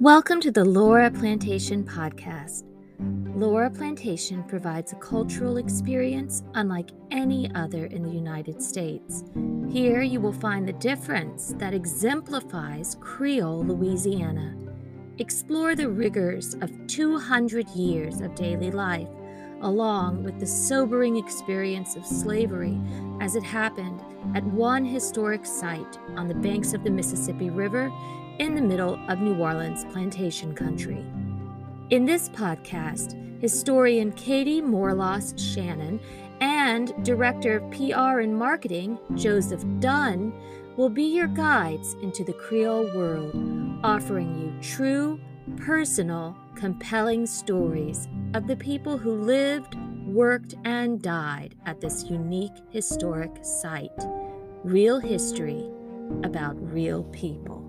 Welcome to the Laura Plantation podcast. Laura Plantation provides a cultural experience unlike any other in the United States. Here you will find the difference that exemplifies Creole Louisiana. Explore the rigors of 200 years of daily life, along with the sobering experience of slavery as it happened at one historic site on the banks of the Mississippi River in the middle of New Orleans plantation country. In this podcast, historian Katie Morloss Shannon and director of PR and marketing Joseph Dunn will be your guides into the Creole world, offering you true, personal, compelling stories of the people who lived, worked, and died at this unique historic site. Real history about real people.